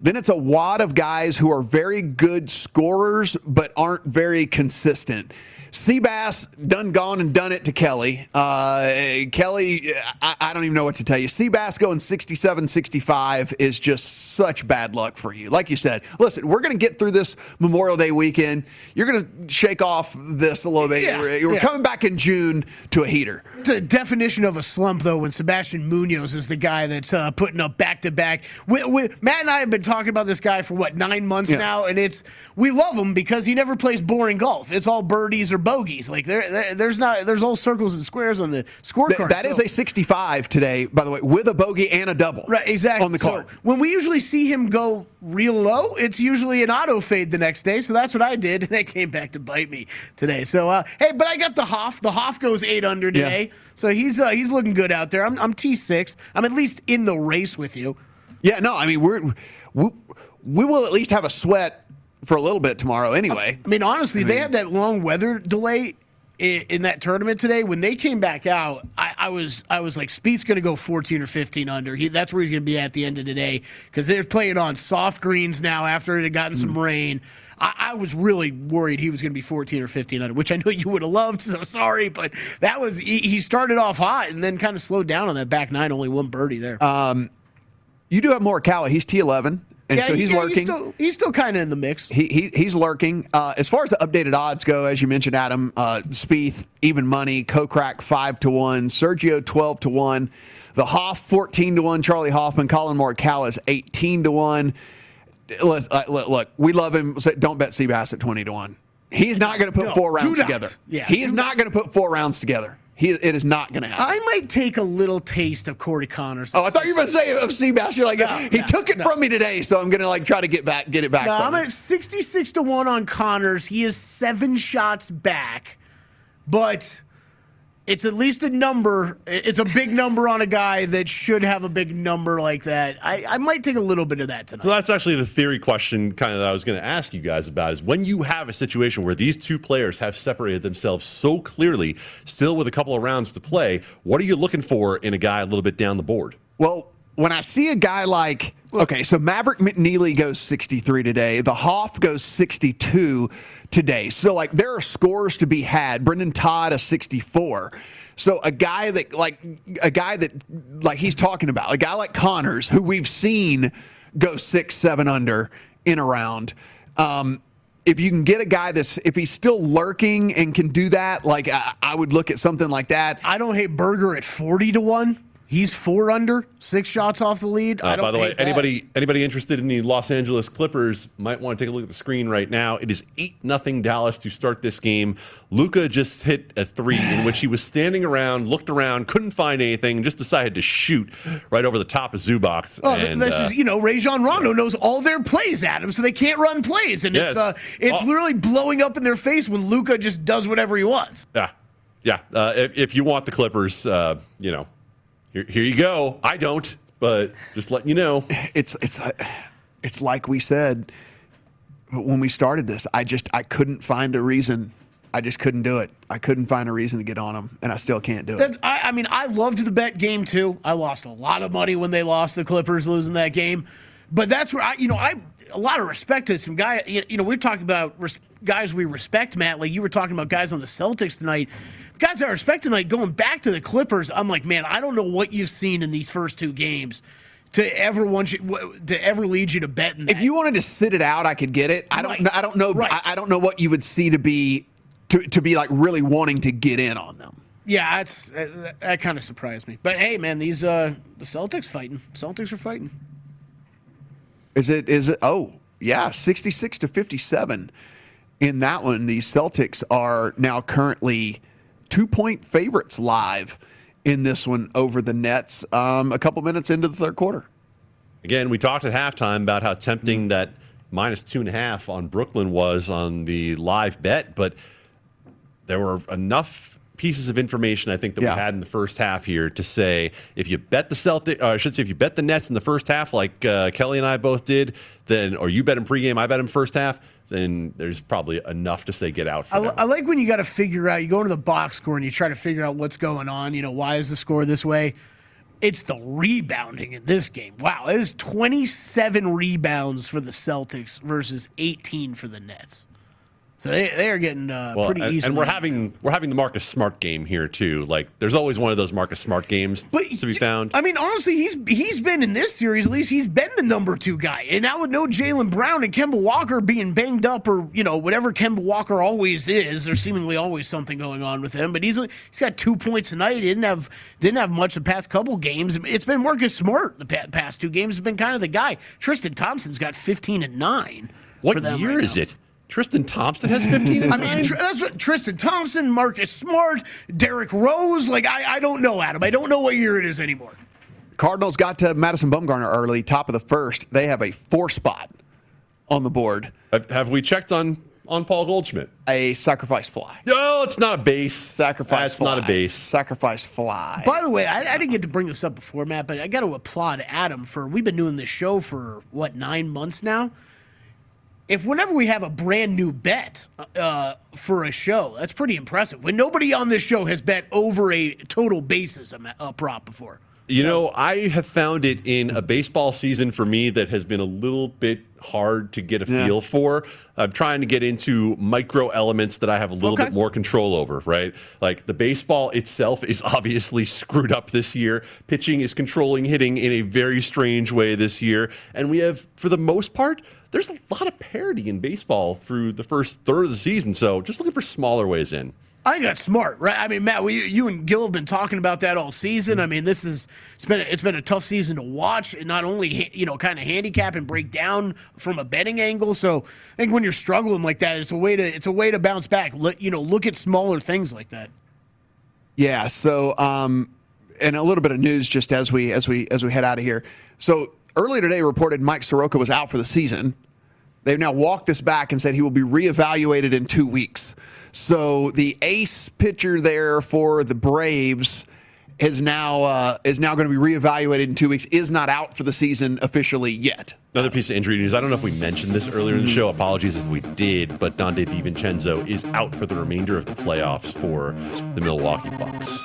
Then it's a wad of guys who are very good scorers but aren't very consistent. Seabass, done gone and done it to Kelly. Uh, Kelly, I, I don't even know what to tell you. Seabass going sixty-seven sixty-five is just such bad luck for you. Like you said, listen, we're going to get through this Memorial Day weekend. You're going to shake off this a little bit. Yeah, We're yeah. coming back in June to a heater. It's a definition of a slump, though, when Sebastian Munoz is the guy that's uh, putting up back-to-back. We, we, Matt and I have been talking about this guy for, what, nine months yeah. now, and it's we love him because he never plays boring golf. It's all birdies or bogeys. Like there, there, there's not there's all circles and squares on the scorecard. Th- that so, is a sixty-five today, by the way, with a bogey and a double. Right, exactly. On the card. So when we usually see him go real low, it's usually an auto fade the next day. So that's what I did, and it came back to bite me today. So uh, hey, but I got the Hoff. The Hoff goes eight under today, yeah. so he's uh, he's looking good out there. I'm I'm T six. I'm at least in the race with you. Yeah, no, I mean we're we, we will at least have a sweat for a little bit tomorrow anyway. I mean, honestly, I mean, they had that long weather delay in, in that tournament today. When they came back out, I, I was I was like, Spieth's going to go fourteen or fifteen under. He, that's where he's going to be at the end of the day because they're playing on soft greens now after it had gotten some mm. rain. I, I was really worried he was going to be fourteen or fifteen under, which I know you would have loved, so sorry. But that was he, he started off hot and then kind of slowed down on that back nine, only one birdie there. Um, you do have Morikawa. He's T eleven. And yeah, so he's yeah, lurking. He's still, he's still kind of in the mix. He, he he's lurking. Uh, as far as the updated odds go, as you mentioned, Adam, uh, Spieth even money, Kokrak five to one, Sergio twelve to one, the Hoff fourteen to one, Charlie Hoffman, Colin Morikawa is eighteen to one. Let's, uh, look, we love him. Don't bet Seabass at twenty to one. He's not going to put no, four rounds together. Yeah, he is not going to put four rounds together. He, it is not going to happen. I might take a little taste of Corey Connors. Oh, I thought you were going to say of Seabass. You're like, no, he no, took it no. from me today, so I'm going to like try to get back, get it back. No, from I'm him. At sixty-six to one on Connors. He is seven shots back, but it's at least a number. It's a big number on a guy that should have a big number like that. I, I might take a little bit of that tonight. So that's actually the theory question kind of that I was going to ask you guys about is when you have a situation where these two players have separated themselves so clearly, still with a couple of rounds to play, what are you looking for in a guy a little bit down the board? Well, when I see a guy like, okay, so Maverick McNealy goes sixty-three today. The Hoff goes sixty-two today. So, like, there are scores to be had. Brendan Todd a sixty-four. So a guy that, like, a guy that, like, he's talking about, a guy like Connors, who we've seen go six, seven under in a round. Um, if you can get a guy that's, if he's still lurking and can do that, like, I, I would look at something like that. I don't hate Berger at forty to one. He's four under, six shots off the lead. Uh, I don't by the way, that. anybody anybody interested in the Los Angeles Clippers might want to take a look at the screen right now. It is eight nothing Dallas to start this game. Luka just hit a three in which he was standing around, looked around, couldn't find anything, just decided to shoot right over the top of Zubac. Oh, and, this uh, is you know, Rajon Rondo knows all their plays, Adam, so they can't run plays, and yeah, it's uh, it's oh. literally blowing up in their face when Luka just does whatever he wants. Yeah, yeah. Uh, if, if you want the Clippers, uh, you know. Here, here you go. I don't, but just letting you know. It's it's it's like we said when we started this. I just I couldn't find a reason. I just couldn't do it. I couldn't find a reason to get on them, and I still can't do it. That's, I, I mean, I loved the bet game too. I lost a lot of money when they lost the Clippers losing that game, but that's where I you know I a lot of respect to some guy. You know, we're talking about res- guys we respect, Matt. Like you were talking about guys on the Celtics tonight. Guys I respect tonight, going back to the Clippers, I'm like, man, I don't know what you've seen in these first two games to ever want you, to ever lead you to betting that. If you wanted to sit it out, I could get it. I don't, right. I don't know, right. I don't know what you would see to be, to, to be like really wanting to get in on them. Yeah, that's, that, that kind of surprised me. But hey, man, these uh, the Celtics fighting. Celtics are fighting. Is it? Is it? Oh. yeah, sixty-six to fifty-seven in that one. The Celtics are now currently two-point favorites live in this one over the Nets um, a couple minutes into the third quarter. Again, we talked at halftime about how tempting mm-hmm. that minus two and a half on Brooklyn was on the live bet, but there were enough pieces of information I think that yeah. we had in the first half here to say if you bet the Celtics, or I should say if you bet the Nets in the first half, like uh, Kelly and I both did, then or you bet them pregame, I bet them first half, then there's probably enough to say get out. For I, l- I like when you got to figure out. You go into the box score and you try to figure out what's going on. You know, why is the score this way? It's the rebounding in this game. Wow, it was twenty-seven rebounds for the Celtics versus eighteen for the Nets. So they they are getting uh, well, pretty and, easy. And we're having we're having the Marcus Smart game here too. Like there's always one of those Marcus Smart games but, to be found. I mean, honestly, he's he's been in this series at least he's been the number two guy. And now with no Jaylen Brown and Kemba Walker being banged up or you know whatever Kemba Walker always is, there's seemingly always something going on with him. But he's he's got two points tonight. He didn't have didn't have much the past couple games. It's been Marcus Smart the past two games. Has been kind of the guy. Tristan Thompson's got fifteen and nine. What year right is now. it? Tristan Thompson has fifteen and I mean, tr- that's what Tristan Thompson, Marcus Smart, Derrick Rose. Like, I, I don't know, Adam. I don't know what year it is anymore. Cardinals got to Madison Bumgarner early, top of the first. They have a four spot on the board. Have, have we checked on, on Paul Goldschmidt? A sacrifice fly. No, it's not a base. Sacrifice that's fly. It's not a base. Sacrifice fly. By the way, I, I didn't get to bring this up before, Matt, but I got to applaud Adam for we've been doing this show for, what, nine months now? If whenever we have a brand new bet uh, for a show, that's pretty impressive. When nobody on this show has bet over a total basis a, a prop before. You so. know, I have found it in a baseball season for me that has been a little bit hard to get a yeah. feel for. I'm trying to get into micro elements that I have a little okay. bit more control over, right? Like the baseball itself is obviously screwed up this year. Pitching is controlling hitting in a very strange way this year. And we have, for the most part, there's a lot of parity in baseball through the first third of the season. So just looking for smaller ways in. I think that's smart, right? I mean, Matt, we, you and Gil have been talking about that all season. Mm-hmm. I mean, this is it's been it's been a tough season to watch, and not only you know kind of handicap and break down from a betting angle. So I think when you're struggling like that, it's a way to it's a way to bounce back. Let, you know, look at smaller things like that. Yeah. So, um, and a little bit of news just as we as we as we head out of here. So earlier today, reported Mike Soroka was out for the season. They've now walked this back and said he will be reevaluated in two weeks. So the ace pitcher there for the Braves is now uh, is now going to be reevaluated in two weeks, is not out for the season officially yet. Another piece of injury news. I don't know if we mentioned this earlier in the show. Apologies if we did, but Dante DiVincenzo is out for the remainder of the playoffs for the Milwaukee Bucks.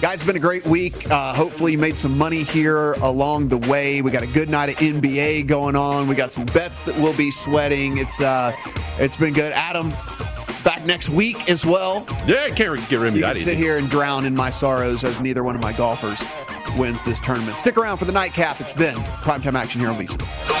Guys, it's been a great week. Uh, hopefully you made some money here along the way. We got a good night of N B A going on. We got some bets that we'll be sweating. It's uh, it's been good. Adam, back next week as well. Yeah, can't get rid of me that easy. You can sit here and drown in my sorrows as neither one of my golfers wins this tournament. Stick around for the nightcap. It's been Primetime Action here on VSiN.